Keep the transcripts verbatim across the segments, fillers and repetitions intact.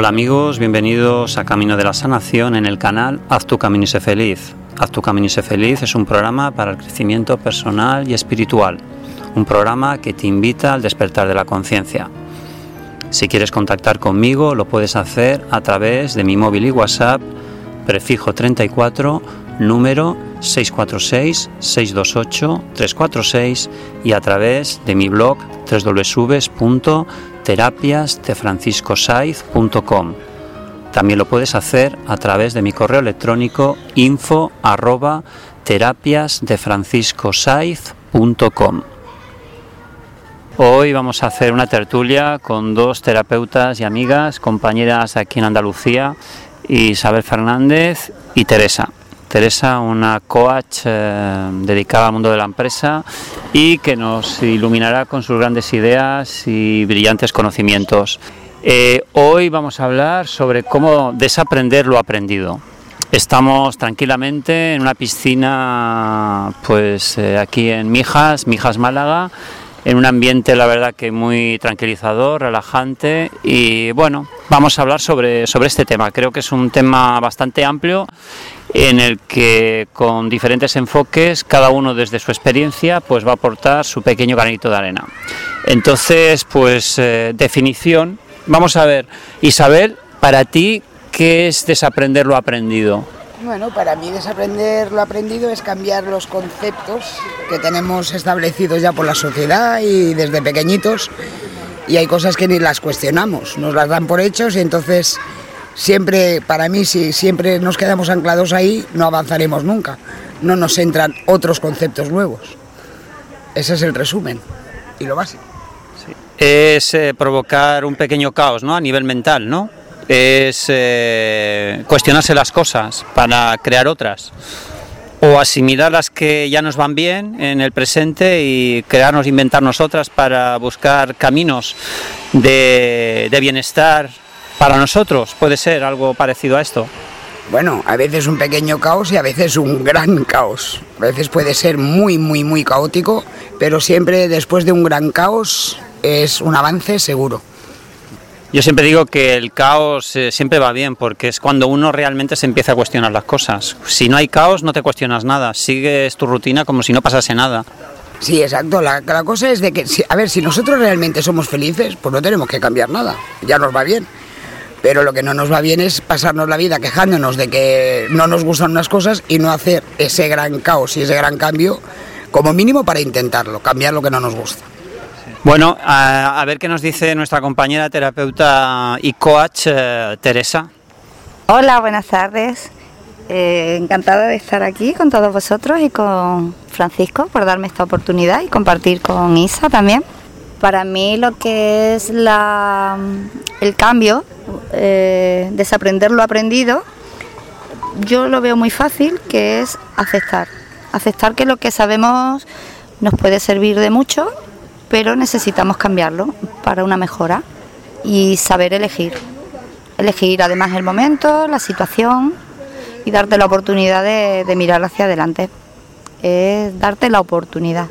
Hola amigos, bienvenidos a Camino de la Sanación en el canal Haz tu camino y sé feliz. Haz tu camino y sé feliz es un programa para el crecimiento personal y espiritual, un programa que te invita al despertar de la conciencia. Si quieres contactar conmigo lo puedes hacer a través de mi móvil y WhatsApp, prefijo treinta y cuatro, número seis cuatro seis, seis dos ocho, tres cuatro seis y a través de mi blog doble u doble u doble u punto terapias de francisco saiz punto com. También lo puedes hacer a través de mi correo electrónico info arroba terapiasdefranciscosaiz punto com. Hoy vamos a hacer una tertulia con dos terapeutas y amigas, compañeras aquí en Andalucía, Isabel Fernández y Teresa. Teresa, una coach eh, dedicada al mundo de la empresa y que nos iluminará con sus grandes ideas y brillantes conocimientos. Eh, hoy vamos a hablar sobre cómo desaprender lo aprendido. Estamos tranquilamente en una piscina, pues eh, aquí en Mijas, Mijas Málaga, en un ambiente, la verdad, que muy tranquilizador, relajante y, bueno, vamos a hablar sobre, sobre este tema. Creo que es un tema bastante amplio en el que, con diferentes enfoques, cada uno desde su experiencia, pues va a aportar su pequeño granito de arena. Entonces, pues, eh, definición. Vamos a ver, Isabel, para ti, ¿qué es desaprender lo aprendido? Bueno, para mí desaprender lo aprendido es cambiar los conceptos que tenemos establecidos ya por la sociedad y desde pequeñitos, y hay cosas que ni las cuestionamos, nos las dan por hechos y entonces siempre, para mí, si siempre nos quedamos anclados ahí, no avanzaremos nunca, no nos entran otros conceptos nuevos. Ese es el resumen y lo básico. Sí. Es eh, provocar un pequeño caos, ¿no?, a nivel mental, ¿no? Es eh, cuestionarse las cosas para crear otras, o asimilar las que ya nos van bien en el presente y crearnos, inventarnos otras para buscar caminos de, de bienestar para nosotros. ¿Puede ser algo parecido a esto? Bueno, a veces un pequeño caos y a veces un gran caos. A veces puede ser muy, muy, muy caótico, pero siempre después de un gran caos es un avance seguro. Yo siempre digo que el caos eh, siempre va bien, porque es cuando uno realmente se empieza a cuestionar las cosas. Si no hay caos, no te cuestionas nada, sigues tu rutina como si no pasase nada. Sí, exacto. La, la cosa es de que, si, a ver, si nosotros realmente somos felices, pues no tenemos que cambiar nada, ya nos va bien. Pero lo que no nos va bien es pasarnos la vida quejándonos de que no nos gustan unas cosas y no hacer ese gran caos y ese gran cambio, como mínimo para intentarlo, cambiar lo que no nos gusta. Bueno, a, a ver qué nos dice nuestra compañera terapeuta y coach, eh, Teresa. Hola, buenas tardes. Eh, encantada de estar aquí con todos vosotros y con Francisco por darme esta oportunidad y compartir con Isa también. Para mí lo que es la, el cambio, eh, desaprender lo aprendido, yo lo veo muy fácil, que es aceptar. Aceptar que lo que sabemos nos puede servir de mucho, pero necesitamos cambiarlo para una mejora y saber elegir. Elegir además el momento, la situación y darte la oportunidad de, de mirar hacia adelante. Es darte la oportunidad.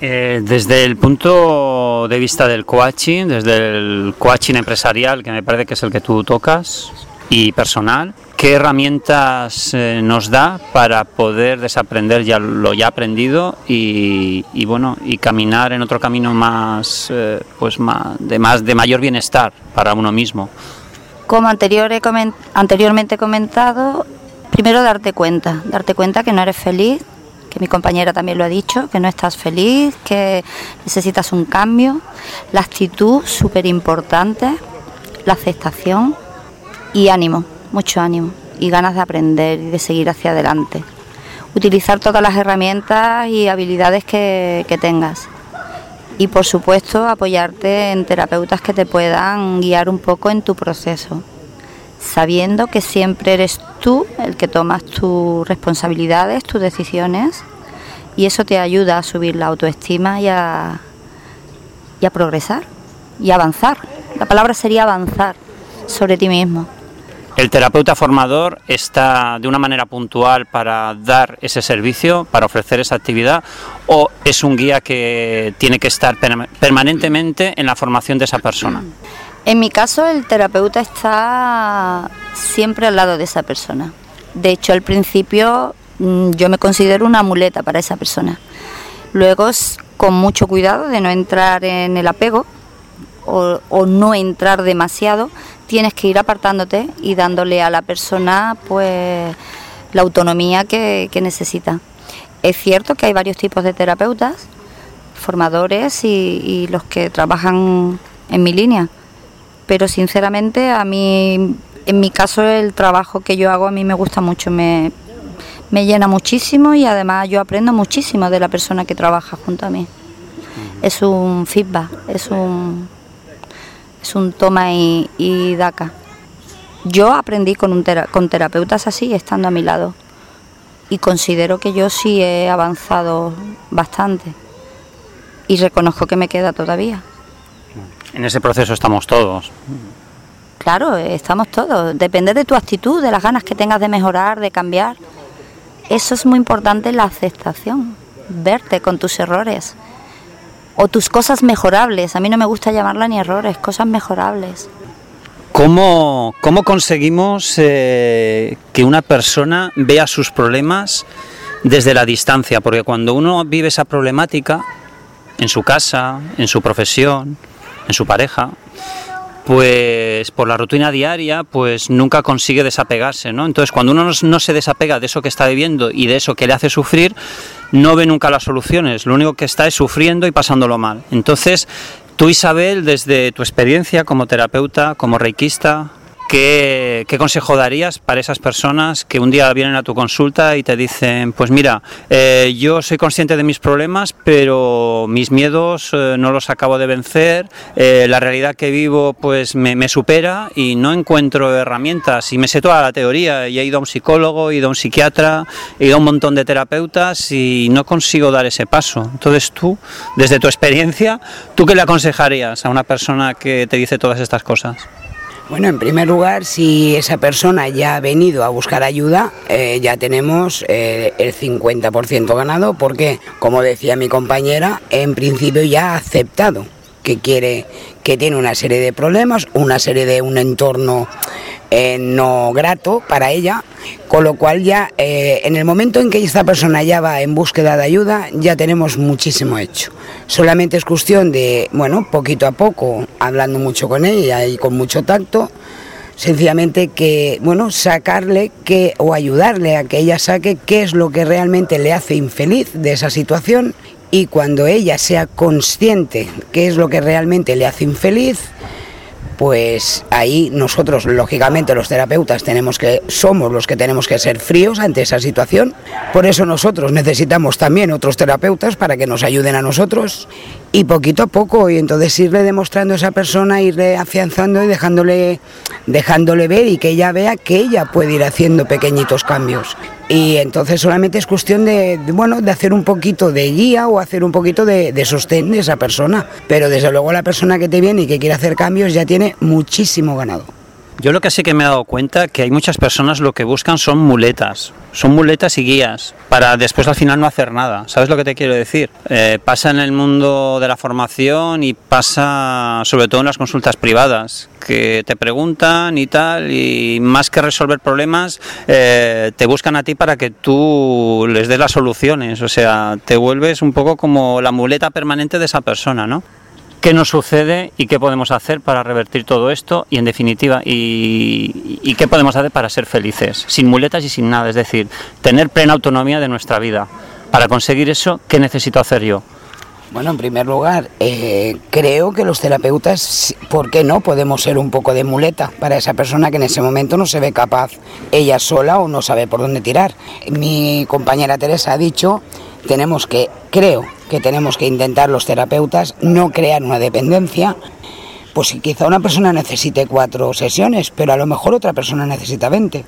Eh, desde el punto de vista del coaching, desde el coaching empresarial, que me parece que es el que tú tocas, y personal, ¿qué herramientas eh, nos da para poder desaprender ya lo ya aprendido y, y bueno, y caminar en otro camino más, eh, pues más de más de mayor bienestar para uno mismo? Como anterior he coment- anteriormente comentado, primero darte cuenta, darte cuenta que no eres feliz, que mi compañera también lo ha dicho, que no estás feliz, que necesitas un cambio, la actitud súper importante, la aceptación y ánimo. Mucho ánimo y ganas de aprender y de seguir hacia adelante. Utilizar todas las herramientas y habilidades que, que tengas. Y por supuesto apoyarte en terapeutas que te puedan guiar un poco en tu proceso, sabiendo que siempre eres tú el que tomas tus responsabilidades, tus decisiones, y eso te ayuda a subir la autoestima y a, y a progresar y avanzar. La palabra sería avanzar sobre ti mismo. El terapeuta formador está de una manera puntual para dar ese servicio, para ofrecer esa actividad, ¿o es un guía que tiene que estar permanentemente en la formación de esa persona? En mi caso, el terapeuta está siempre al lado de esa persona. De hecho, al principio yo me considero una muleta para esa persona. Luego, con mucho cuidado de no entrar en el apego o, o no entrar demasiado, tienes que ir apartándote y dándole a la persona pues la autonomía que, que necesita. Es cierto que hay varios tipos de terapeutas, formadores y, y los que trabajan en mi línea, pero sinceramente a mí, en mi caso, el trabajo que yo hago a mí me gusta mucho, me, me llena muchísimo, y además yo aprendo muchísimo de la persona que trabaja junto a mí. Es un feedback, es un, es un toma y, y daca. Yo aprendí con, un tera, con terapeutas así, estando a mi lado, y considero que yo sí he avanzado bastante y reconozco que me queda todavía. En ese proceso estamos todos. Claro, estamos todos. Depende de tu actitud, de las ganas que tengas de mejorar, de cambiar. Eso es muy importante, la aceptación. Verte con tus errores o tus cosas mejorables. A mí no me gusta llamarla ni errores, cosas mejorables. ¿Cómo, cómo conseguimos eh, que una persona vea sus problemas desde la distancia? Porque cuando uno vive esa problemática en su casa, en su profesión, en su pareja, pues por la rutina diaria, pues nunca consigue desapegarse, ¿no? Entonces, cuando uno no, no se desapega de eso que está viviendo y de eso que le hace sufrir, no ve nunca las soluciones, lo único que está es sufriendo y pasándolo mal. Entonces, tú, Isabel, desde tu experiencia como terapeuta, como reikista, ¿Qué, ¿Qué consejo darías para esas personas que un día vienen a tu consulta y te dicen, pues mira, eh, yo soy consciente de mis problemas, pero mis miedos eh, no los acabo de vencer, eh, la realidad que vivo pues me, me supera y no encuentro herramientas, y me sé toda la teoría, y he ido a un psicólogo, he ido a un psiquiatra, he ido a un montón de terapeutas y no consigo dar ese paso? Entonces tú, desde tu experiencia, ¿tú qué le aconsejarías a una persona que te dice todas estas cosas? Bueno, en primer lugar, si esa persona ya ha venido a buscar ayuda, eh, ya tenemos eh, el cincuenta por ciento ganado, porque, como decía mi compañera, en principio ya ha aceptado que quiere, que tiene una serie de problemas, una serie de un entorno eh, no grato para ella, con lo cual ya eh, en el momento en que esta persona ya va en búsqueda de ayuda, ya tenemos muchísimo hecho. Solamente es cuestión de, bueno, poquito a poco, hablando mucho con ella y con mucho tacto, sencillamente que, bueno, sacarle que, o ayudarle a que ella saque qué es lo que realmente le hace infeliz de esa situación. Y cuando ella sea consciente qué es lo que realmente le hace infeliz, pues ahí nosotros, lógicamente, los terapeutas tenemos que, somos los que tenemos que ser fríos ante esa situación. Por eso nosotros necesitamos también otros terapeutas para que nos ayuden a nosotros, y poquito a poco, y entonces irle demostrando a esa persona, irle afianzando y dejándole, dejándole ver, y que ella vea que ella puede ir haciendo pequeñitos cambios. Y entonces solamente es cuestión de, de, bueno, de hacer un poquito de guía o hacer un poquito de, de sostén de esa persona. Pero desde luego la persona que te viene y que quiere hacer cambios ya tiene muchísimo ganado. Yo lo que sí que me he dado cuenta que hay muchas personas lo que buscan son muletas, son muletas y guías para después al final no hacer nada. ¿Sabes lo que te quiero decir? Eh, pasa en el mundo de la formación y pasa sobre todo en las consultas privadas, que te preguntan y tal, y más que resolver problemas eh, te buscan a ti para que tú les des las soluciones. O sea, te vuelves un poco como la muleta permanente de esa persona, ¿no? ¿Qué nos sucede y qué podemos hacer para revertir todo esto? Y en definitiva, y, y ¿qué podemos hacer para ser felices? Sin muletas y sin nada, es decir, tener plena autonomía de nuestra vida. Para conseguir eso, ¿qué necesito hacer yo? Bueno, en primer lugar, eh, creo que los terapeutas, ¿por qué no? Podemos ser un poco de muleta para esa persona que en ese momento no se ve capaz ella sola o no sabe por dónde tirar. Mi compañera Teresa ha dicho, tenemos que, creo, que tenemos que intentar los terapeutas no crear una dependencia. Pues si quizá una persona necesite cuatro sesiones, pero a lo mejor otra persona necesita veinte.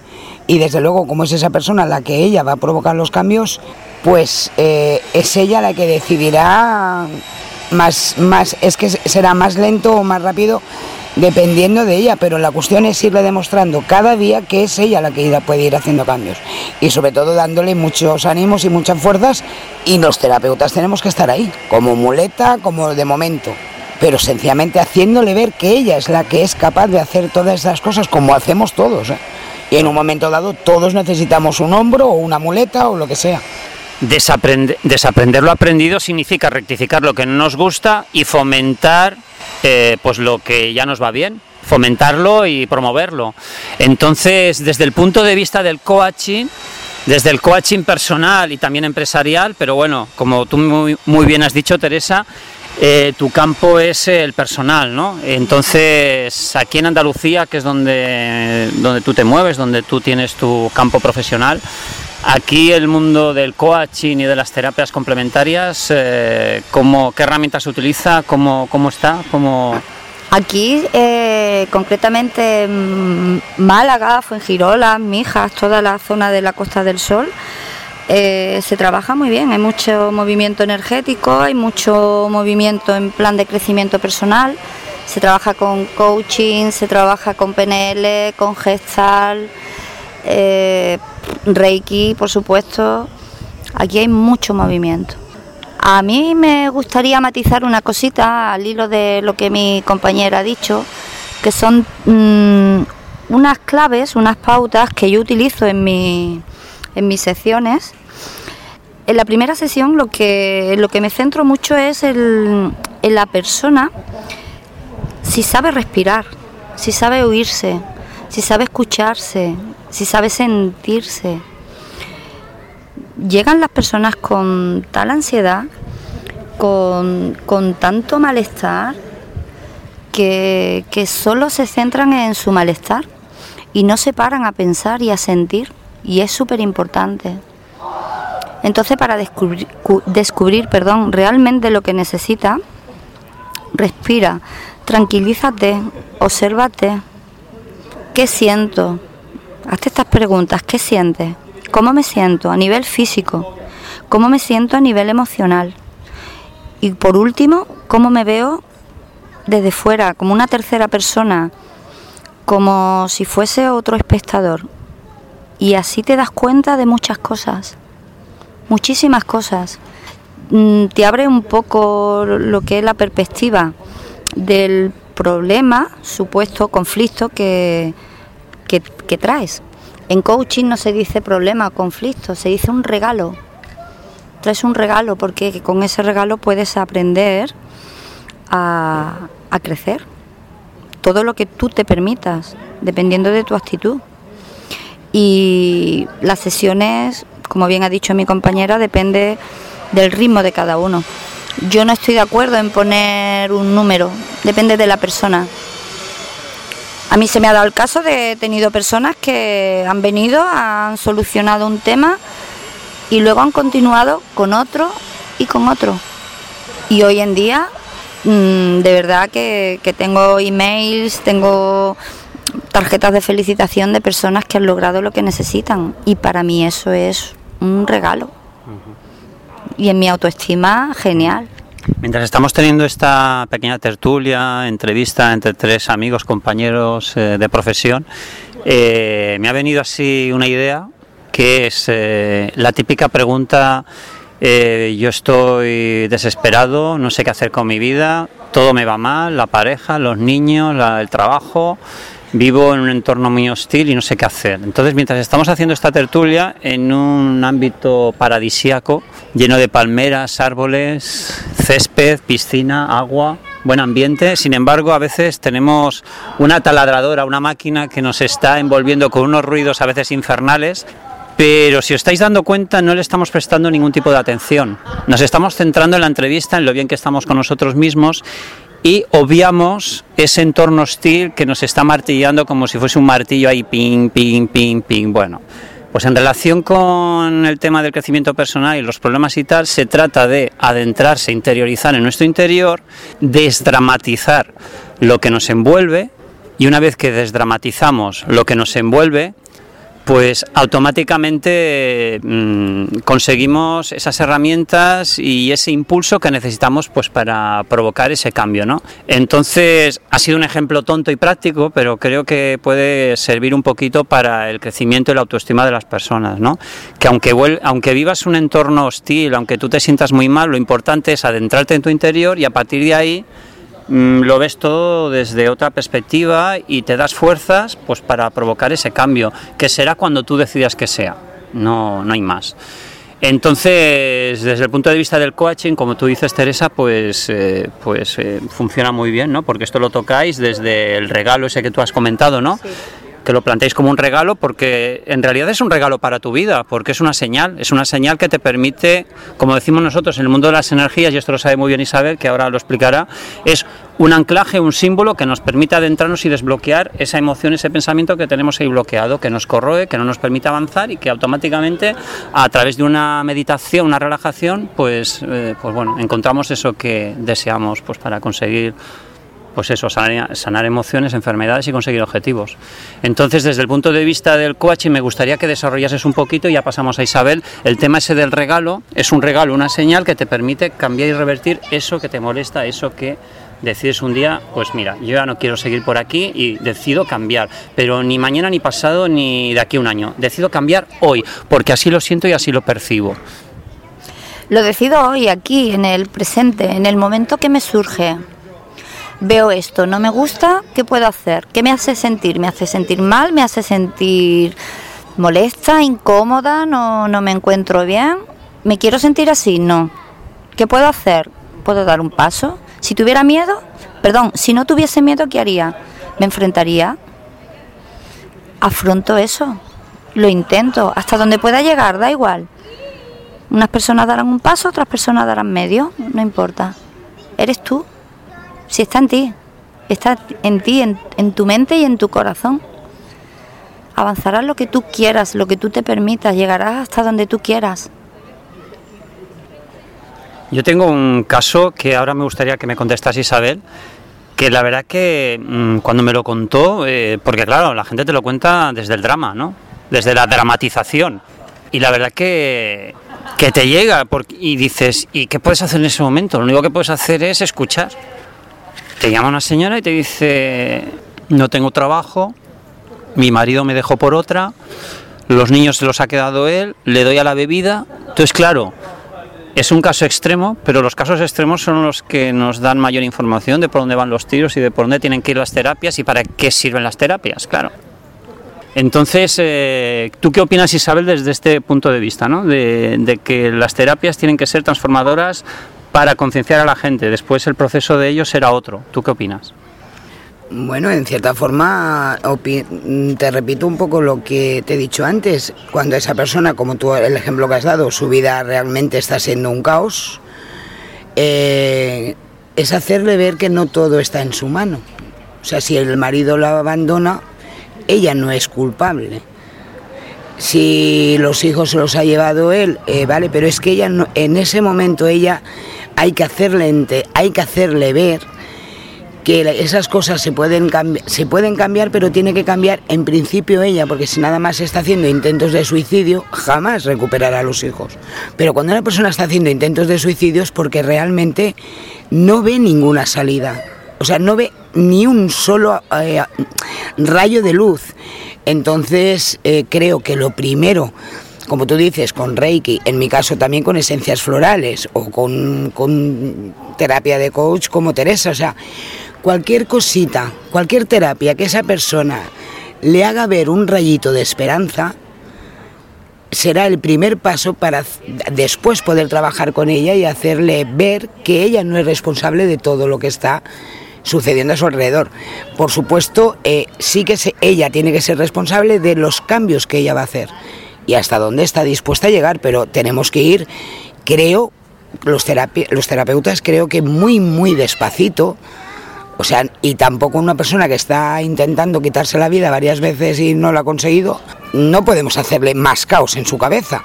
Y desde luego, como es esa persona la que ella va a provocar los cambios, pues eh, es ella la que decidirá más, más, es que será más lento o más rápido dependiendo de ella, pero la cuestión es irle demostrando cada día que es ella la que puede ir haciendo cambios, y sobre todo dándole muchos ánimos y muchas fuerzas, y los terapeutas tenemos que estar ahí, como muleta, como de momento, pero sencillamente haciéndole ver que ella es la que es capaz de hacer todas esas cosas, como hacemos todos, ¿eh? Y en un momento dado todos necesitamos un hombro o una muleta o lo que sea. Desaprende, desaprender lo aprendido significa rectificar lo que no nos gusta y fomentar eh, pues lo que ya nos va bien, fomentarlo y promoverlo. Entonces, desde el punto de vista del coaching, desde el coaching personal y también empresarial, pero bueno, como tú muy, muy bien has dicho, Teresa, eh, tu campo es el personal, ¿no? Entonces, aquí en Andalucía, que es donde, donde tú te mueves, donde tú tienes tu campo profesional, aquí el mundo del coaching y de las terapias complementarias, eh, ¿cómo, ¿qué herramientas se utiliza? ¿Cómo, cómo está? ¿Cómo... Aquí, eh, concretamente, Málaga, Fuengirola, Mijas, toda la zona de la Costa del Sol, eh, se trabaja muy bien. Hay mucho movimiento energético, hay mucho movimiento en plan de crecimiento personal. Se trabaja con coaching, se trabaja con P N L, con Gestalt, Eh, Reiki, por supuesto. Aquí hay mucho movimiento. A mí me gustaría matizar una cosita al hilo de lo que mi compañera ha dicho, que son mmm, unas claves, unas pautas que yo utilizo en, mi, en mis sesiones. En la primera sesión lo que, lo que me centro mucho es el, en la persona, si sabe respirar, si sabe oírse, si sabe escucharse, si sabe sentirse. Llegan las personas con tal ansiedad, con, con tanto malestar, que, que solo se centran en su malestar y no se paran a pensar y a sentir, y es súper importante. Entonces, para descubrir, descubrir perdón, realmente lo que necesita, respira, tranquilízate, obsérvate. ¿Qué siento? Hazte estas preguntas. ¿Qué sientes? ¿Cómo me siento a nivel físico? ¿Cómo me siento a nivel emocional? Y por último, ¿cómo me veo desde fuera, como una tercera persona, como si fuese otro espectador? Y así te das cuenta de muchas cosas, muchísimas cosas. Te abre un poco lo que es la perspectiva del problema, supuesto conflicto que... Que, que traes. En coaching no se dice problema o conflicto, se dice un regalo. Traes un regalo porque con ese regalo puedes aprender a, a crecer. Todo lo que tú te permitas, dependiendo de tu actitud. Y las sesiones, como bien ha dicho mi compañera, depende del ritmo de cada uno. Yo no estoy de acuerdo en poner un número, depende de la persona. A mí se me ha dado el caso de he tenido personas que han venido, han solucionado un tema y luego han continuado con otro y con otro. Y hoy en día, mmm, de verdad que, que tengo emails, tengo tarjetas de felicitación de personas que han logrado lo que necesitan. Y para mí eso es un regalo. Y en mi autoestima, genial. Mientras estamos teniendo esta pequeña tertulia, entrevista entre tres amigos, compañeros eh, de profesión, eh, me ha venido así una idea, que es eh, la típica pregunta, eh, yo estoy desesperado, no sé qué hacer con mi vida, todo me va mal, la pareja, los niños, la, el trabajo, vivo en un entorno muy hostil y no sé qué hacer. Entonces, mientras estamos haciendo esta tertulia en un ámbito paradisíaco, lleno de palmeras, árboles, césped, piscina, agua, buen ambiente. Sin embargo, a veces tenemos una taladradora, una máquina que nos está envolviendo con unos ruidos a veces infernales, pero si os estáis dando cuenta no le estamos prestando ningún tipo de atención. Nos estamos centrando en la entrevista, en lo bien que estamos con nosotros mismos, y obviamos ese entorno hostil que nos está martillando como si fuese un martillo ahí, ping, ping, ping, ping. Bueno, pues en relación con el tema del crecimiento personal y los problemas y tal, se trata de adentrarse, interiorizar en nuestro interior, desdramatizar lo que nos envuelve, y una vez que desdramatizamos lo que nos envuelve, pues automáticamente mmm, conseguimos esas herramientas y ese impulso que necesitamos pues para provocar ese cambio, ¿no? Entonces, ha sido un ejemplo tonto y práctico, pero creo que puede servir un poquito para el crecimiento y la autoestima de las personas, ¿no? Que aunque, vuel- aunque vivas un entorno hostil, aunque tú te sientas muy mal, lo importante es adentrarte en tu interior y a partir de ahí lo ves todo desde otra perspectiva y te das fuerzas pues para provocar ese cambio, que será cuando tú decidas que sea, no, no hay más. Entonces, desde el punto de vista del coaching, como tú dices, Teresa, pues, eh, pues eh, funciona muy bien, ¿no? Porque esto lo tocáis desde el regalo ese que tú has comentado, ¿no? Sí. Que lo planteéis como un regalo, porque en realidad es un regalo para tu vida, porque es una señal, es una señal que te permite, como decimos nosotros en el mundo de las energías, y esto lo sabe muy bien Isabel, que ahora lo explicará, es un anclaje, un símbolo que nos permite adentrarnos y desbloquear esa emoción, ese pensamiento que tenemos ahí bloqueado, que nos corroe, que no nos permite avanzar y que automáticamente a través de una meditación, una relajación, pues, eh, pues bueno, encontramos eso que deseamos, pues para conseguir, pues eso, sanar, sanar emociones, enfermedades y conseguir objetivos. Entonces, desde el punto de vista del coaching, me gustaría que desarrollases un poquito, y ya pasamos a Isabel, el tema ese del regalo. Es un regalo, una señal que te permite cambiar y revertir eso que te molesta, eso que decides un día, pues mira, yo ya no quiero seguir por aquí y decido cambiar, pero ni mañana, ni pasado, ni de aquí a un año. Decido cambiar hoy, porque así lo siento y así lo percibo. Lo decido hoy, aquí, en el presente, en el momento que me surge. Veo esto, no me gusta, ¿qué puedo hacer? ¿Qué me hace sentir? ¿Me hace sentir mal? ¿Me hace sentir molesta, incómoda? ¿No, no me encuentro bien? ¿Me quiero sentir así? No. ¿Qué puedo hacer? ¿Puedo dar un paso? Si tuviera miedo, perdón, si no tuviese miedo, ¿qué haría? ¿Me enfrentaría? Afronto eso, lo intento, hasta donde pueda llegar, da igual. Unas personas darán un paso, otras personas darán medio, no importa. Eres tú. Si está en ti, está en ti, en, en tu mente y en tu corazón. Avanzarás lo que tú quieras, lo que tú te permitas, llegarás hasta donde tú quieras. Yo tengo un caso que ahora me gustaría que me contestase Isabel, que la verdad que mmm, cuando me lo contó, eh, porque claro, la gente te lo cuenta desde el drama, ¿no? Desde la dramatización. Y la verdad que, que te llega porque, y dices, ¿y qué puedes hacer en ese momento? Lo único que puedes hacer es escuchar. Te llama una señora y te dice, no tengo trabajo, mi marido me dejó por otra, los niños se los ha quedado él, le doy a la bebida. Entonces, claro, es un caso extremo, pero los casos extremos son los que nos dan mayor información de por dónde van los tiros y de por dónde tienen que ir las terapias y para qué sirven las terapias, claro. Entonces, eh, ¿tú qué opinas, Isabel, desde este punto de vista, ¿no? De, de que las terapias tienen que ser transformadoras para concienciar a la gente, después el proceso de ellos será otro. ¿Tú qué opinas? Bueno, en cierta forma, opi- te repito un poco lo que te he dicho antes. Cuando esa persona, como tú el ejemplo que has dado, su vida realmente está siendo un caos, eh, es hacerle ver que no todo está en su mano. O sea, si el marido la abandona, ella no es culpable. Si los hijos se los ha llevado él, eh, vale, pero es que ella no, en ese momento ella hay que hacerle ente, hay que hacerle ver que esas cosas se pueden cambi- se pueden cambiar, pero tiene que cambiar en principio ella, porque si nada más está haciendo intentos de suicidio, jamás recuperará a los hijos. Pero cuando una persona está haciendo intentos de suicidio es porque realmente no ve ninguna salida, o sea, no ve ni un solo eh, rayo de luz. Entonces eh, creo que lo primero, como tú dices, con Reiki, en mi caso también con esencias florales o con, con terapia de coach como Teresa, o sea, cualquier cosita, cualquier terapia que esa persona le haga ver un rayito de esperanza, será el primer paso para después poder trabajar con ella y hacerle ver que ella no es responsable de todo lo que está sucediendo a su alrededor. Por supuesto, eh, sí que se, ella tiene que ser responsable de los cambios que ella va a hacer y hasta dónde está dispuesta a llegar, pero tenemos que ir, creo, los, terape- los terapeutas creo que muy, muy despacito, o sea, y tampoco una persona que está intentando quitarse la vida varias veces y no lo ha conseguido, no podemos hacerle más caos en su cabeza,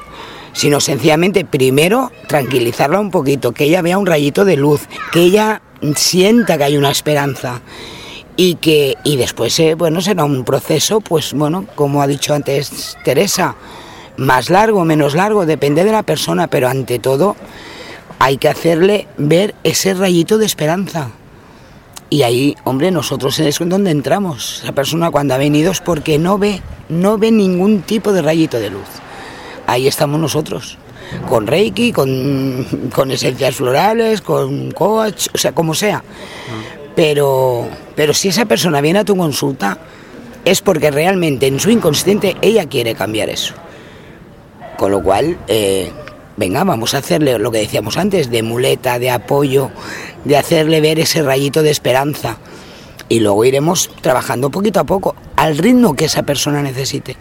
sino sencillamente primero tranquilizarla un poquito, que ella vea un rayito de luz, que ella sienta que hay una esperanza y que y después eh, bueno, será un proceso, pues bueno, como ha dicho antes Teresa, más largo, menos largo, depende de la persona, pero ante todo hay que hacerle ver ese rayito de esperanza. Y ahí, hombre, nosotros es donde entramos. Esa persona cuando ha venido es porque no ve, no ve ningún tipo de rayito de luz. Ahí estamos nosotros, con Reiki, con, con esencias florales, con coach, o sea, como sea. Pero, pero si esa persona viene a tu consulta es porque realmente en su inconsciente ella quiere cambiar eso. Con lo cual, eh, venga, vamos a hacerle lo que decíamos antes, de muleta, de apoyo, de hacerle ver ese rayito de esperanza. Y luego iremos trabajando poquito a poco, al ritmo que esa persona necesite.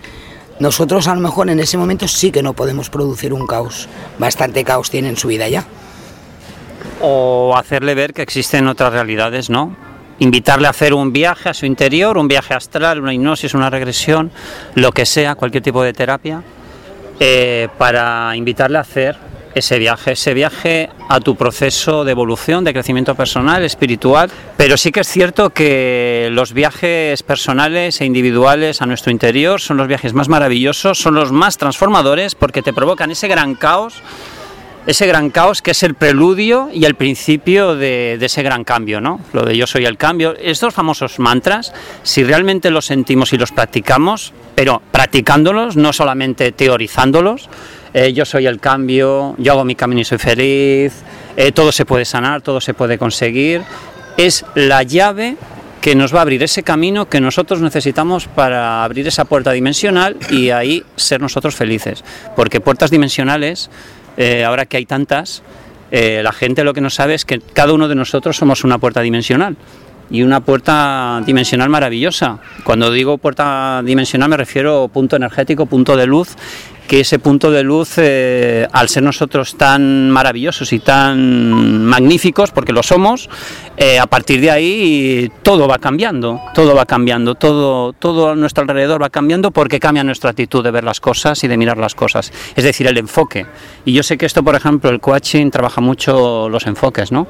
Nosotros a lo mejor en ese momento sí que no podemos producir un caos. Bastante caos tiene en su vida ya. O hacerle ver que existen otras realidades, ¿no? Invitarle a hacer un viaje a su interior, un viaje astral, una hipnosis, una regresión, lo que sea, cualquier tipo de terapia, eh, para invitarle a hacer ese viaje, ese viaje a tu proceso de evolución, de crecimiento personal, espiritual. Pero sí que es cierto que los viajes personales e individuales a nuestro interior son los viajes más maravillosos, son los más transformadores, porque te provocan ese gran caos. Ese gran caos que es el preludio y el principio de, de ese gran cambio, ¿no? Lo de yo soy el cambio. Estos famosos mantras, si realmente los sentimos y los practicamos, pero practicándolos, no solamente teorizándolos, eh, yo soy el cambio, yo hago mi camino y soy feliz, eh, todo se puede sanar, todo se puede conseguir, es la llave que nos va a abrir ese camino que nosotros necesitamos para abrir esa puerta dimensional y ahí ser nosotros felices. Porque puertas dimensionales, Eh, ahora que hay tantas, eh, la gente lo que no sabe es que cada uno de nosotros somos una puerta dimensional, y una puerta dimensional maravillosa. Cuando digo puerta dimensional me refiero a punto energético, punto de luz, que ese punto de luz, eh, al ser nosotros tan maravillosos y tan magníficos, porque lo somos, eh, a partir de ahí todo va cambiando, todo va cambiando, todo, todo a nuestro alrededor va cambiando, porque cambia nuestra actitud de ver las cosas y de mirar las cosas, es decir, el enfoque. Y yo sé que esto, por ejemplo, el coaching trabaja mucho los enfoques, ¿no?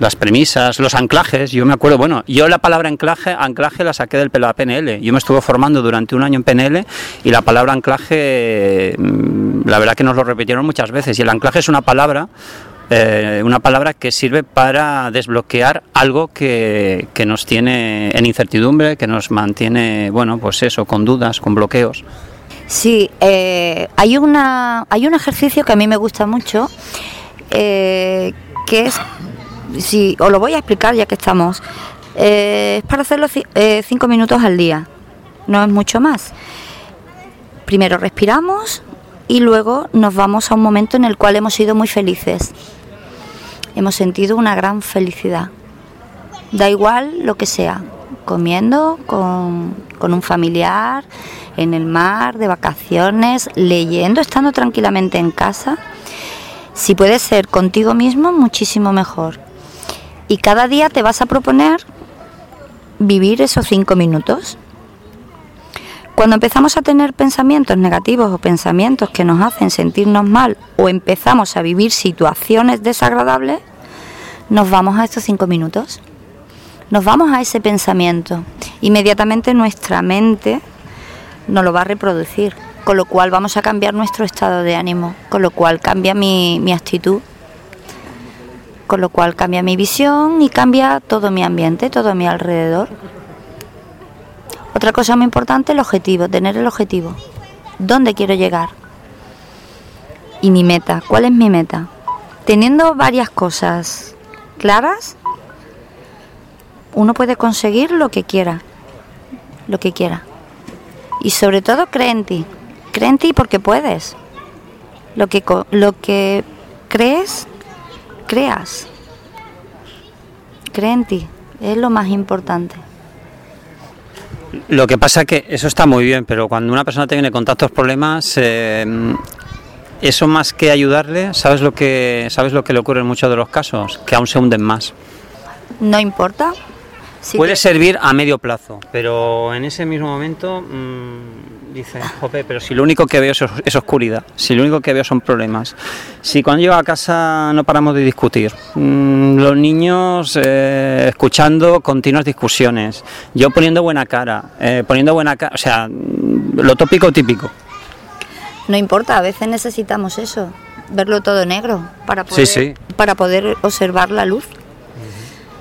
Las premisas, los anclajes. Yo me acuerdo, bueno, yo la palabra anclaje anclaje la saqué del P N L. Yo me estuve formando durante un año en P N L y la palabra anclaje, la verdad que nos lo repitieron muchas veces. Y el anclaje es una palabra, eh, una palabra que sirve para desbloquear algo que, que nos tiene en incertidumbre, que nos mantiene, bueno, pues eso, con dudas, con bloqueos. Sí, eh, hay una hay un ejercicio que a mí me gusta mucho, eh, que es... Sí, os lo voy a explicar ya que estamos. Eh, es para hacerlo c- eh, cinco minutos al día, no es mucho más. Primero respiramos y luego nos vamos a un momento en el cual hemos sido muy felices. Hemos sentido una gran felicidad. Da igual lo que sea, comiendo, con, con un familiar, en el mar, de vacaciones, leyendo, estando tranquilamente en casa. Si puede ser contigo mismo, muchísimo mejor. Y cada día te vas a proponer vivir esos cinco minutos. Cuando empezamos a tener pensamientos negativos o pensamientos que nos hacen sentirnos mal, o empezamos a vivir situaciones desagradables, nos vamos a estos cinco minutos. Nos vamos a ese pensamiento. Inmediatamente nuestra mente nos lo va a reproducir, con lo cual vamos a cambiar nuestro estado de ánimo, con lo cual cambia mi, mi actitud, con lo cual cambia mi visión y cambia todo mi ambiente, todo mi alrededor. Otra cosa muy importante, el objetivo, tener el objetivo. ¿Dónde quiero llegar? Y mi meta, ¿cuál es mi meta? Teniendo varias cosas claras, uno puede conseguir lo que quiera, lo que quiera. Y sobre todo cree en ti, cree en ti porque puedes. Lo que, lo que crees... creas, cree en ti, es lo más importante. Lo que pasa que eso está muy bien, pero cuando una persona te viene con tantos problemas, eh, eso más que ayudarle, ¿sabes lo que, sabes lo que le ocurre en muchos de los casos? Que aún se hunden más. No importa. Si puede te... servir a medio plazo, pero en ese mismo momento mmm, dice, jope, pero si lo único que veo es, es oscuridad, si lo único que veo son problemas, si cuando llego a casa no paramos de discutir, mmm, los niños eh, escuchando continuas discusiones, yo poniendo buena cara, eh, poniendo buena cara, o sea, lo tópico típico. No importa, a veces necesitamos eso, verlo todo negro para poder, sí, sí. para poder observar la luz.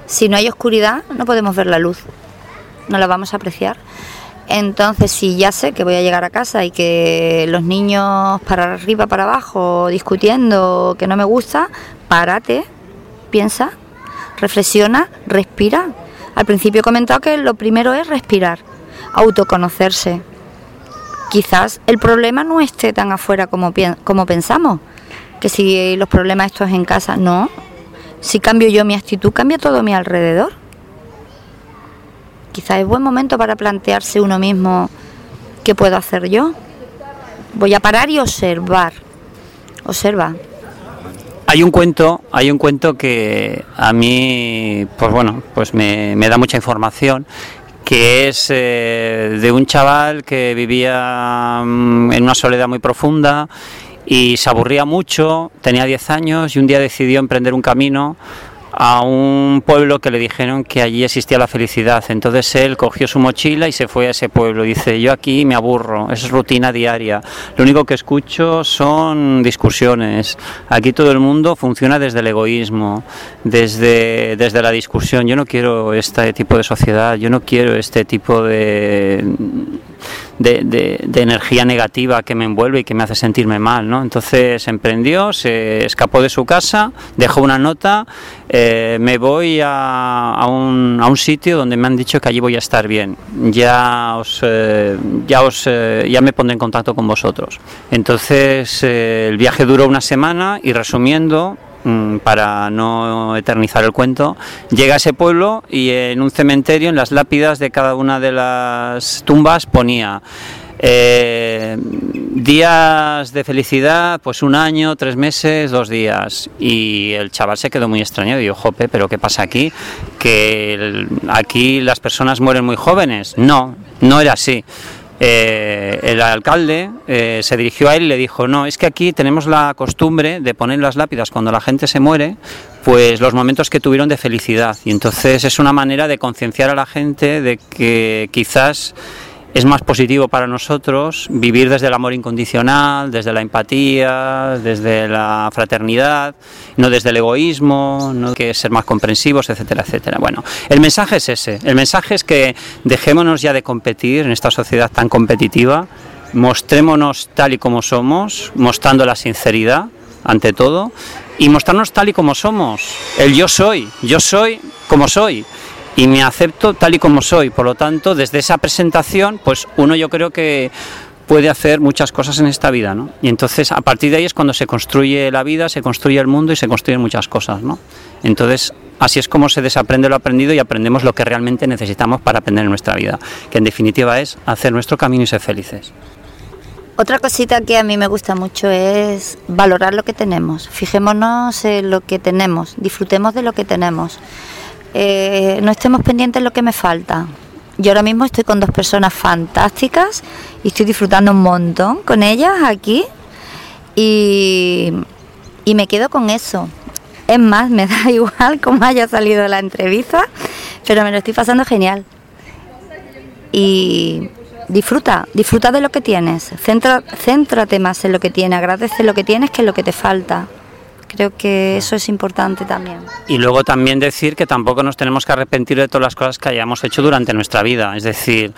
Si no hay oscuridad, no podemos ver la luz, no la vamos a apreciar. Entonces, si ya sé que voy a llegar a casa y que los niños para arriba, para abajo, discutiendo, que no me gusta, párate, piensa, reflexiona, respira. Al principio he comentado que lo primero es respirar, autoconocerse. Quizás el problema no esté tan afuera como, como pensamos, que si los problemas estos en casa, no. Si cambio yo mi actitud, cambia todo mi alrededor. Quizás es buen momento para plantearse uno mismo, ¿qué puedo hacer yo? Voy a parar y observar. Observa. Hay un cuento, hay un cuento que a mí, pues bueno, pues me, me da mucha información, que es eh, de un chaval que vivía mmm, en una soledad muy profunda y se aburría mucho, tenía diez años y un día decidió emprender un camino a un pueblo que le dijeron que allí existía la felicidad. Entonces él cogió su mochila y se fue a ese pueblo. Dice, yo aquí me aburro, es rutina diaria, lo único que escucho son discusiones, aquí todo el mundo funciona desde el egoísmo, desde, desde la discusión. Yo no quiero este tipo de sociedad, yo no quiero este tipo de... De, de, de energía negativa que me envuelve y que me hace sentirme mal, ¿no? Entonces emprendió, se escapó de su casa, dejó una nota, eh, me voy a, a, un, a un sitio donde me han dicho que allí voy a estar bien, ya os, eh, ya, os eh, ya me pondré en contacto con vosotros. Entonces eh, el viaje duró una semana y, resumiendo, para no eternizar el cuento, llega a ese pueblo y en un cementerio, en las lápidas de cada una de las tumbas, ponía eh, días de felicidad, pues un año, tres meses, dos días. Y el chaval se quedó muy extrañado y dijo, jope, ¿pero qué pasa aquí? ¿Que el, aquí las personas mueren muy jóvenes? No, no era así. Eh, el alcalde eh, se dirigió a él y le dijo, no, es que aquí tenemos la costumbre de poner las lápidas cuando la gente se muere, pues los momentos que tuvieron de felicidad, y entonces es una manera de concienciar a la gente de que quizás es más positivo para nosotros vivir desde el amor incondicional, desde la empatía, desde la fraternidad, no desde el egoísmo, no, que ser más comprensivos, etcétera, etcétera. Bueno, el mensaje es ese. El mensaje es que dejémonos ya de competir en esta sociedad tan competitiva, mostrémonos tal y como somos, mostrando la sinceridad ante todo, y mostrarnos tal y como somos. El yo soy, yo soy como soy. Y me acepto tal y como soy. Por lo tanto, desde esa presentación, pues uno, yo creo que puede hacer muchas cosas en esta vida, ¿no? Y entonces, a partir de ahí es cuando se construye la vida, se construye el mundo y se construyen muchas cosas, ¿no? Entonces, así es como se desaprende lo aprendido y aprendemos lo que realmente necesitamos para aprender en nuestra vida, que en definitiva es hacer nuestro camino y ser felices. Otra cosita que a mí me gusta mucho es valorar lo que tenemos. Fijémonos en lo que tenemos, disfrutemos de lo que tenemos. Eh, no estemos pendientes de lo que me falta. Yo ahora mismo estoy con dos personas fantásticas y estoy disfrutando un montón con ellas aquí y, y me quedo con eso. Es más, me da igual cómo haya salido la entrevista, pero me lo estoy pasando genial. Y disfruta, disfruta de lo que tienes. Centra, céntrate más en lo que tienes, agradece lo que tienes que en lo que te falta. Creo que eso es importante también. Y luego también decir que tampoco nos tenemos que arrepentir de todas las cosas que hayamos hecho durante nuestra vida. Es decir,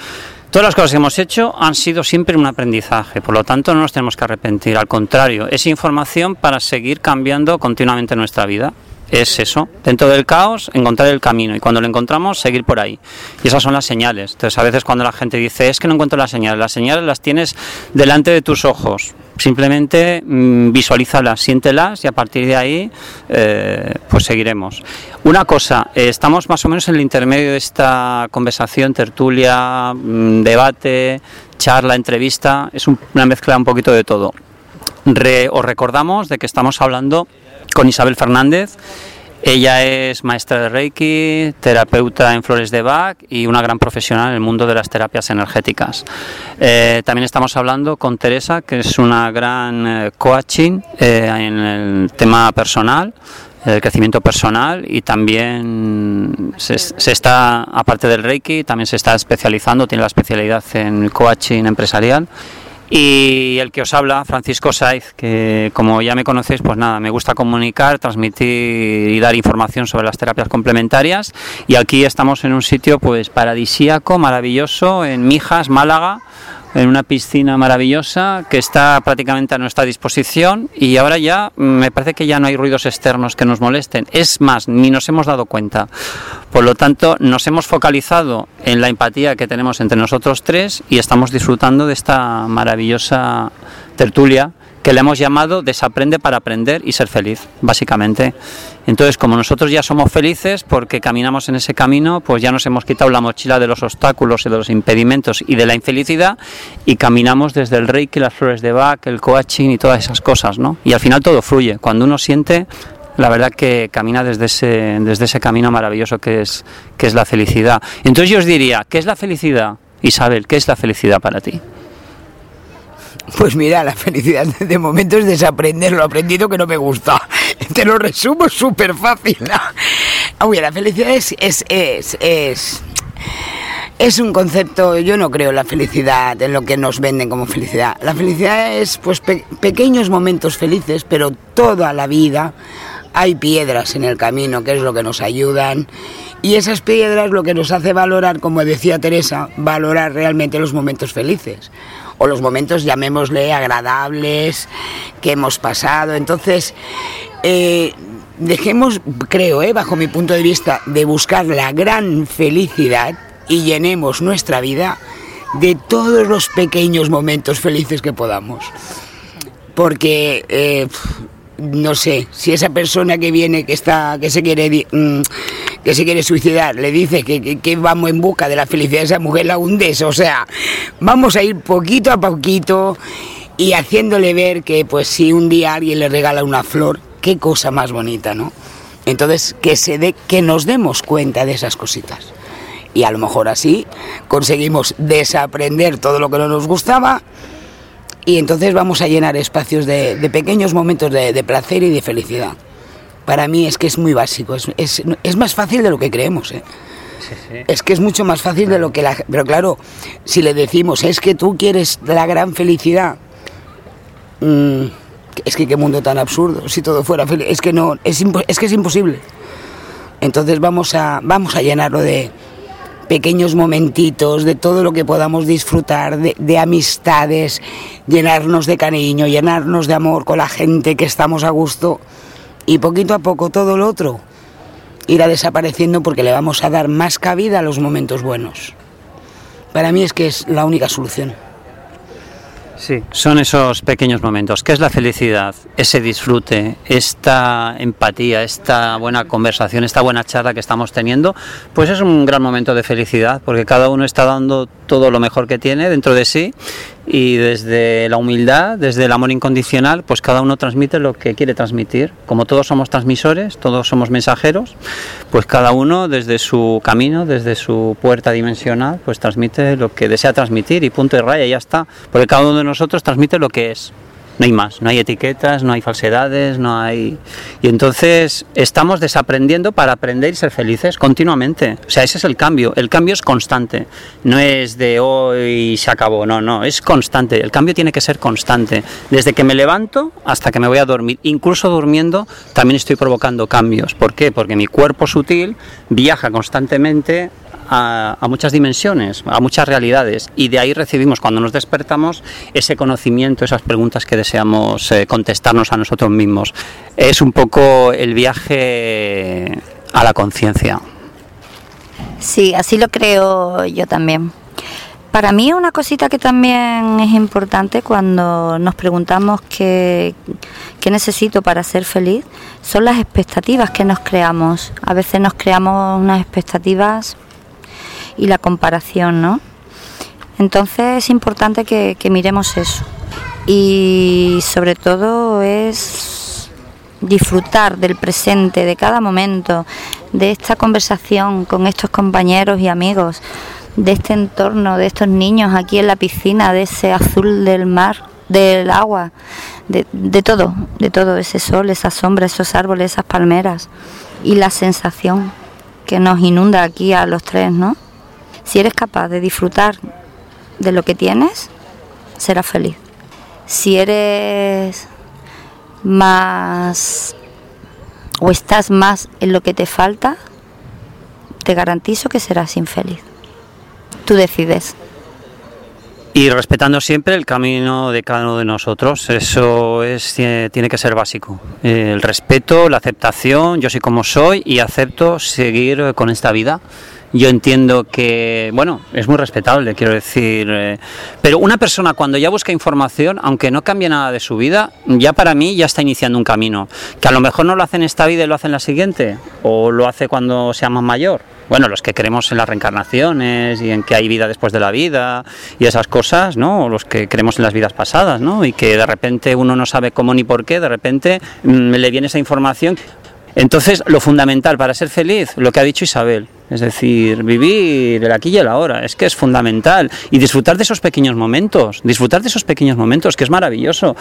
todas las cosas que hemos hecho han sido siempre un aprendizaje. Por lo tanto, no nos tenemos que arrepentir. Al contrario, es información para seguir cambiando continuamente nuestra vida. Es eso, dentro del caos, encontrar el camino. Y cuando lo encontramos, seguir por ahí. Y esas son las señales. Entonces, a veces cuando la gente dice, es que no encuentro las señales. Las señales las tienes delante de tus ojos. Simplemente mmm, visualízalas, siéntelas y a partir de ahí eh, pues seguiremos. Una cosa, eh, estamos más o menos en el intermedio de esta conversación, tertulia, mmm, debate, charla, entrevista. Es un, una mezcla un poquito de todo. Re, os recordamos de que estamos hablando con Isabel Fernández. Ella es maestra de Reiki, terapeuta en flores de Bach y una gran profesional en el mundo de las terapias energéticas. Eh, también estamos hablando con Teresa, que es una gran eh, coaching eh, en el tema personal, el crecimiento personal, y también se, se está, aparte del Reiki, también se está especializando, tiene la especialidad en coaching empresarial. Y el que os habla, Francisco Saiz, que como ya me conocéis, pues nada, me gusta comunicar, transmitir y dar información sobre las terapias complementarias. Y aquí estamos en un sitio pues paradisíaco, maravilloso, en Mijas, Málaga, en una piscina maravillosa que está prácticamente a nuestra disposición, y ahora ya me parece que ya no hay ruidos externos que nos molesten. Es más, ni nos hemos dado cuenta. Por lo tanto, nos hemos focalizado en la empatía que tenemos entre nosotros tres y estamos disfrutando de esta maravillosa tertulia que le hemos llamado Desaprende para aprender y ser feliz, básicamente. Entonces, como nosotros ya somos felices porque caminamos en ese camino, pues ya nos hemos quitado la mochila de los obstáculos y de los impedimentos y de la infelicidad, y caminamos desde el Reiki, las flores de Bach, el coaching y todas esas cosas, ¿no? Y al final todo fluye. Cuando uno siente, la verdad que camina desde ese, desde ese camino maravilloso que es, que es la felicidad. Entonces yo os diría, ¿qué es la felicidad? Isabel, ¿qué es la felicidad para ti? Pues mira, la felicidad de momento es desaprender lo aprendido que no me gusta. Te lo resumo súper fácil. Oye, la felicidad es es, es, es es un concepto. Yo no creo la felicidad en lo que nos venden como felicidad. La felicidad es pues pe- pequeños momentos felices, pero toda la vida hay piedras en el camino, que es lo que nos ayudan. Y esas piedras lo que nos hace valorar, como decía Teresa, valorar realmente los momentos felices. O los momentos, llamémosle, agradables que hemos pasado. Entonces, eh, dejemos, creo, eh, bajo mi punto de vista, de buscar la gran felicidad y llenemos nuestra vida de todos los pequeños momentos felices que podamos. Porque... Eh, no sé, si esa persona que viene, que está, que se quiere, que se quiere suicidar, le dice que, que, que vamos en busca de la felicidad de esa mujer, la hundes. O sea, vamos a ir poquito a poquito y haciéndole ver que, pues, si un día alguien le regala una flor, qué cosa más bonita, ¿no? Entonces, que se dé, que nos demos cuenta de esas cositas. Y a lo mejor así conseguimos desaprender todo lo que no nos gustaba. Y entonces vamos a llenar espacios de, de pequeños momentos de, de placer y de felicidad. Para mí es que es muy básico, es, es, es más fácil de lo que creemos, ¿eh? Sí, sí. Es que es mucho más fácil de lo que la... Pero claro, si le decimos, es que tú quieres la gran felicidad... Mmm, es que qué mundo tan absurdo, si todo fuera feliz... Es que no, es, impo- es que es imposible. Entonces vamos a, vamos a llenarlo de... pequeños momentitos, de todo lo que podamos disfrutar, de, de amistades, llenarnos de cariño, llenarnos de amor con la gente que estamos a gusto, y poquito a poco todo lo otro irá desapareciendo porque le vamos a dar más cabida a los momentos buenos. Para mí es que es la única solución. Sí, son esos pequeños momentos. ¿Qué es la felicidad? Ese disfrute, esta empatía, esta buena conversación, esta buena charla que estamos teniendo, pues es un gran momento de felicidad, porque cada uno está dando todo lo mejor que tiene dentro de sí, y desde la humildad, desde el amor incondicional, pues cada uno transmite lo que quiere transmitir. Como todos somos transmisores, todos somos mensajeros, pues cada uno desde su camino, desde su puerta dimensional, pues transmite lo que desea transmitir, y punto y raya, ya está. Porque cada uno de nosotros transmite lo que es. No hay más, no hay etiquetas, no hay falsedades, no hay... Y entonces estamos desaprendiendo para aprender y ser felices continuamente. O sea, ese es el cambio. El cambio es constante. No es de hoy se acabó, no, no. Es constante. El cambio tiene que ser constante. Desde que me levanto hasta que me voy a dormir. Incluso durmiendo también estoy provocando cambios. ¿Por qué? Porque mi cuerpo sutil viaja constantemente A, a muchas dimensiones, a muchas realidades, y de ahí recibimos, cuando nos despertamos, ese conocimiento, esas preguntas que deseamos eh, contestarnos a nosotros mismos. Es un poco el viaje a la conciencia. Sí, así lo creo yo también. Para mí una cosita que también es importante cuando nos preguntamos qué, qué necesito para ser feliz son las expectativas que nos creamos. A veces nos creamos unas expectativas y la comparación, ¿no? Entonces es importante que, que miremos eso, y sobre todo es disfrutar del presente, de cada momento, de esta conversación con estos compañeros y amigos, de este entorno, de estos niños aquí en la piscina, de ese azul del mar, del agua, de, de todo, de todo ese sol, esa sombra, esos árboles, esas palmeras, y la sensación que nos inunda aquí a los tres, ¿no? Si eres capaz de disfrutar de lo que tienes, serás feliz. Si eres más o estás más en lo que te falta, te garantizo que serás infeliz. Tú decides. Y respetando siempre el camino de cada uno de nosotros, eso es, tiene, tiene que ser básico. El respeto, la aceptación, yo soy como soy y acepto seguir con esta vida. Yo entiendo que, bueno, es muy respetable, quiero decir, eh, pero una persona cuando ya busca información, aunque no cambie nada de su vida, ya para mí ya está iniciando un camino, que a lo mejor no lo hace en esta vida y lo hace en la siguiente, o lo hace cuando sea más mayor. Bueno, los que creemos en las reencarnaciones y en que hay vida después de la vida y esas cosas, ¿no? O los que creemos en las vidas pasadas, ¿no? Y que de repente uno no sabe cómo ni por qué, de repente mmm, le viene esa información. Entonces, lo fundamental para ser feliz, lo que ha dicho Isabel, es decir, vivir el aquí y el ahora, es que es fundamental, y disfrutar de esos pequeños momentos, disfrutar de esos pequeños momentos, que es maravilloso.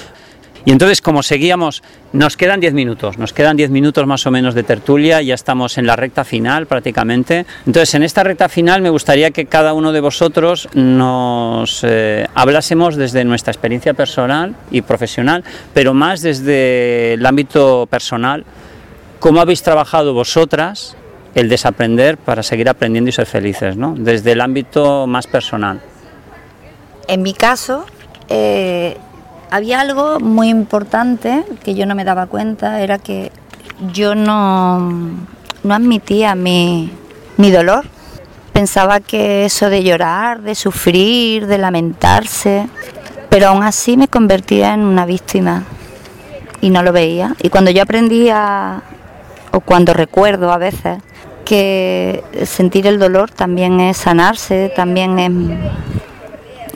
Y entonces, como seguíamos, nos quedan diez minutos, nos quedan diez minutos más o menos de tertulia, ya estamos en la recta final prácticamente. Entonces, en esta recta final me gustaría que cada uno de vosotros nos eh, hablásemos desde nuestra experiencia personal y profesional, pero más desde el ámbito personal. ¿Cómo habéis trabajado vosotras el desaprender para seguir aprendiendo y ser felices, ¿no? Desde el ámbito más personal. En mi caso, eh, había algo muy importante que yo no me daba cuenta, era que yo no, no admitía mi, mi dolor. Pensaba que eso de llorar, de sufrir, de lamentarse, pero aún así me convertía en una víctima y no lo veía. Y cuando yo aprendí a... o cuando recuerdo a veces que sentir el dolor también es sanarse, también es,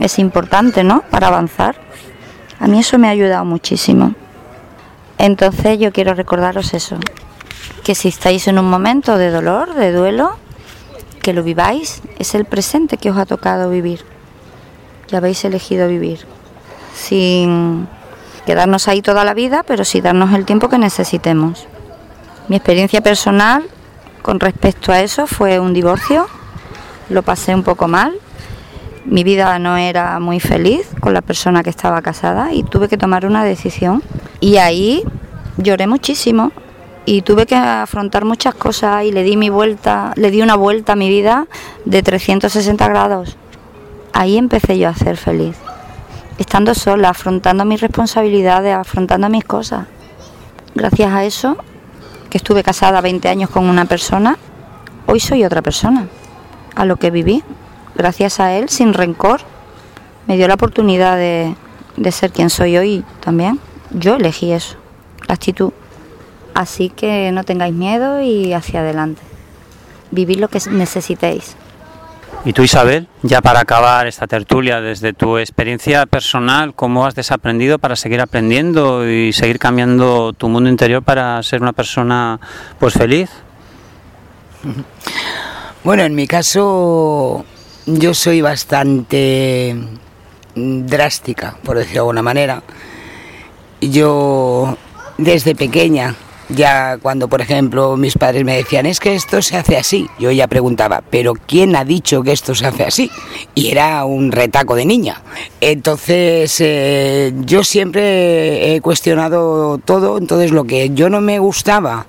es importante, ¿no?, para avanzar. A mí eso me ha ayudado muchísimo. Entonces yo quiero recordaros eso, que si estáis en un momento de dolor, de duelo, que lo viváis, es el presente que os ha tocado vivir, que habéis elegido vivir, sin quedarnos ahí toda la vida, pero sí darnos el tiempo que necesitemos. Mi experiencia personal con respecto a eso fue un divorcio, lo pasé un poco mal, mi vida no era muy feliz con la persona que estaba casada y tuve que tomar una decisión, y ahí lloré muchísimo y tuve que afrontar muchas cosas y le di mi vuelta, le di una vuelta a mi vida de trescientos sesenta grados. Ahí empecé yo a ser feliz, estando sola, afrontando mis responsabilidades, afrontando mis cosas. Gracias a eso, que estuve casada veinte años con una persona, hoy soy otra persona, a lo que viví. Gracias a él, sin rencor, me dio la oportunidad de, de ser quien soy hoy también. Yo elegí eso, la actitud. Así que no tengáis miedo y hacia adelante. Vivid lo que necesitéis. Y tú, Isabel, ya para acabar esta tertulia, desde tu experiencia personal, ¿cómo has desaprendido para seguir aprendiendo y seguir cambiando tu mundo interior para ser una persona pues feliz? Bueno, en mi caso, yo soy bastante drástica, por decirlo de alguna manera. Yo, desde pequeña, ya cuando, por ejemplo, mis padres me decían, es que esto se hace así, yo ya preguntaba, ¿pero quién ha dicho que esto se hace así? Y era un retaco de niña. Entonces, eh, yo siempre he cuestionado todo, entonces lo que yo no me gustaba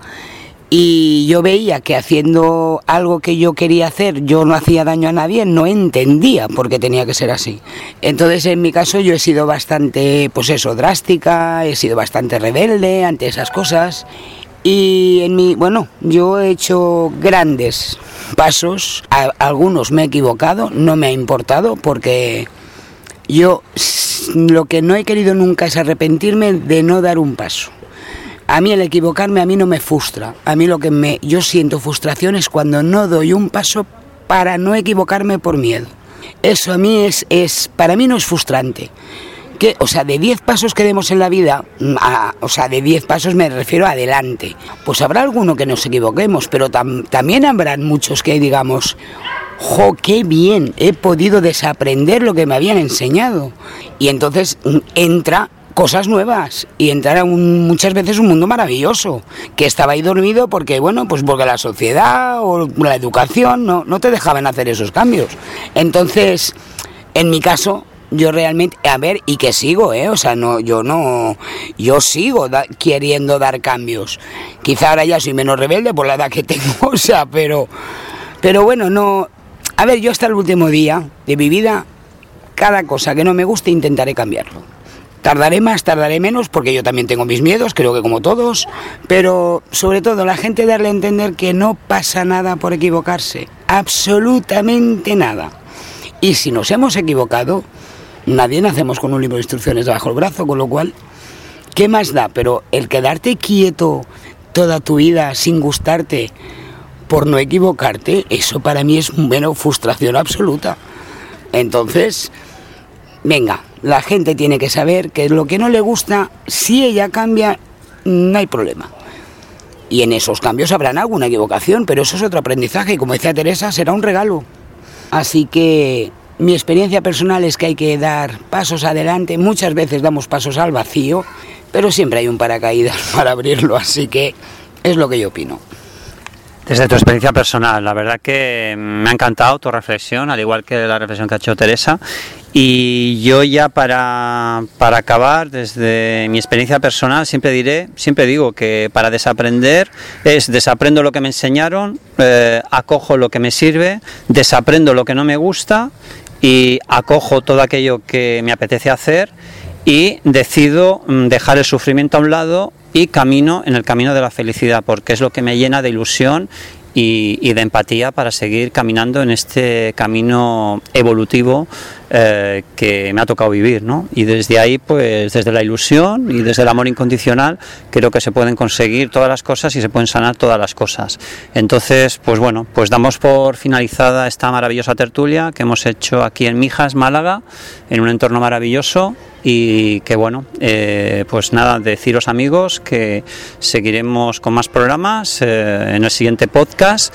y yo veía que haciendo algo que yo quería hacer, yo no hacía daño a nadie, no entendía por qué tenía que ser así. Entonces, en mi caso, yo he sido bastante, pues eso, drástica, he sido bastante rebelde ante esas cosas. Y en mi, bueno, yo he hecho grandes pasos, a, algunos me he equivocado, no me ha importado, porque yo lo que no he querido nunca es arrepentirme de no dar un paso. A mí el equivocarme a mí no me frustra. A mí lo que me, yo siento frustración es cuando no doy un paso para no equivocarme por miedo. Eso a mí es, es para mí no es frustrante. Que, o sea, de diez pasos que demos en la vida, a, o sea, de diez pasos me refiero a adelante. Pues habrá alguno que nos equivoquemos, pero tam, también habrán muchos que digamos, ¡jo, qué bien! He podido desaprender lo que me habían enseñado. Y entonces entra cosas nuevas y entrar a un, muchas veces un mundo maravilloso que estaba ahí dormido porque, bueno, pues porque la sociedad o la educación no, no te dejaban hacer esos cambios. Entonces, en mi caso, yo realmente, a ver, y que sigo, ¿eh? O sea, no, yo no, yo sigo da, queriendo dar cambios. Quizá ahora ya soy menos rebelde por la edad que tengo, o sea, pero, pero bueno, no. A ver, yo hasta el último día de mi vida cada cosa que no me guste intentaré cambiarlo. Tardaré más, tardaré menos, porque yo también tengo mis miedos, creo que como todos, pero sobre todo la gente darle a entender que no pasa nada por equivocarse, absolutamente nada. Y si nos hemos equivocado, nadie nacemos con un libro de instrucciones debajo del brazo, con lo cual, ¿qué más da? Pero el quedarte quieto toda tu vida sin gustarte por no equivocarte, eso para mí es, bueno, frustración absoluta. Entonces, venga, la gente tiene que saber que lo que no le gusta, si ella cambia, no hay problema. Y en esos cambios habrán alguna equivocación, pero eso es otro aprendizaje y, como decía Teresa, será un regalo. Así que mi experiencia personal es que hay que dar pasos adelante. Muchas veces damos pasos al vacío, pero siempre hay un paracaídas para abrirlo, así que es lo que yo opino. Desde tu experiencia personal, la verdad que me ha encantado tu reflexión, al igual que la reflexión que ha hecho Teresa. Y yo ya para, para acabar, desde mi experiencia personal, siempre diré, siempre digo que para desaprender es desaprendo lo que me enseñaron, eh, acojo lo que me sirve, desaprendo lo que no me gusta y acojo todo aquello que me apetece hacer y decido dejar el sufrimiento a un lado y camino en el camino de la felicidad, porque es lo que me llena de ilusión y, y de empatía para seguir caminando en este camino evolutivo eh, que me ha tocado vivir, ¿no? Y desde ahí, pues desde la ilusión y desde el amor incondicional, creo que se pueden conseguir todas las cosas y se pueden sanar todas las cosas. Entonces, pues bueno, pues damos por finalizada esta maravillosa tertulia que hemos hecho aquí en Mijas, Málaga, en un entorno maravilloso. Y que bueno, eh, pues nada, deciros, amigos, que seguiremos con más programas eh, en el siguiente podcast.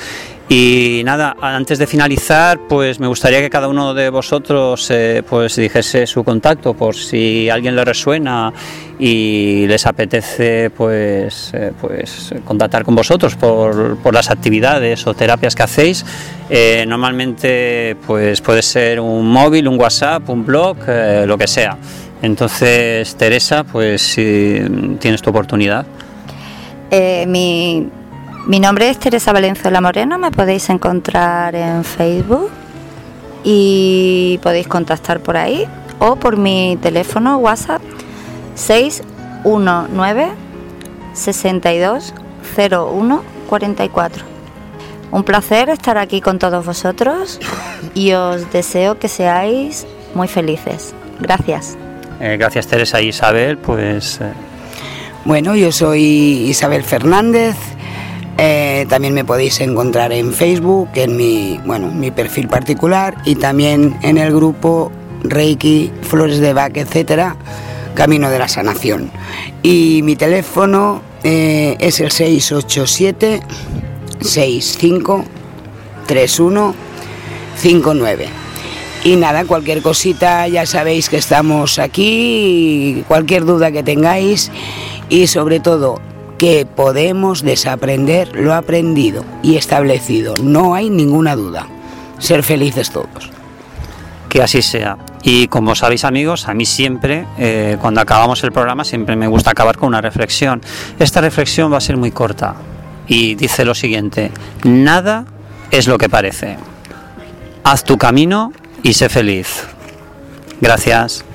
Y nada, antes de finalizar, pues me gustaría que cada uno de vosotros eh, pues dijese su contacto, por si a alguien le resuena y les apetece pues, eh, pues contactar con vosotros por, por las actividades o terapias que hacéis. Eh, normalmente pues puede ser un móvil, un WhatsApp, un blog, eh, lo que sea. Entonces, Teresa, pues si tienes tu oportunidad. Eh, mi, mi nombre es Teresa Valenzuela Moreno, me podéis encontrar en Facebook y podéis contactar por ahí o por mi teléfono WhatsApp seis uno nueve, sesenta y dos, cero uno, cuarenta y cuatro. Un placer estar aquí con todos vosotros y os deseo que seáis muy felices. Gracias. Eh, gracias, Teresa e Isabel. Pues eh. Bueno, yo soy Isabel Fernández. Eh, también me podéis encontrar en Facebook, en mi, bueno, mi perfil particular, y también en el grupo Reiki, Flores de Bach, etcétera, Camino de la Sanación. Y mi teléfono eh, es el seis ocho siete, sesenta y cinco, treinta y uno, cincuenta y nueve. Y nada, cualquier cosita ya sabéis que estamos aquí, cualquier duda que tengáis, y sobre todo que podemos desaprender lo aprendido y establecido, no hay ninguna duda. Ser felices todos. Que así sea. Y como sabéis, amigos, a mí siempre, eh, cuando acabamos el programa, siempre me gusta acabar con una reflexión. Esta reflexión va a ser muy corta y dice lo siguiente: nada es lo que parece. Haz tu camino y sé feliz. Gracias.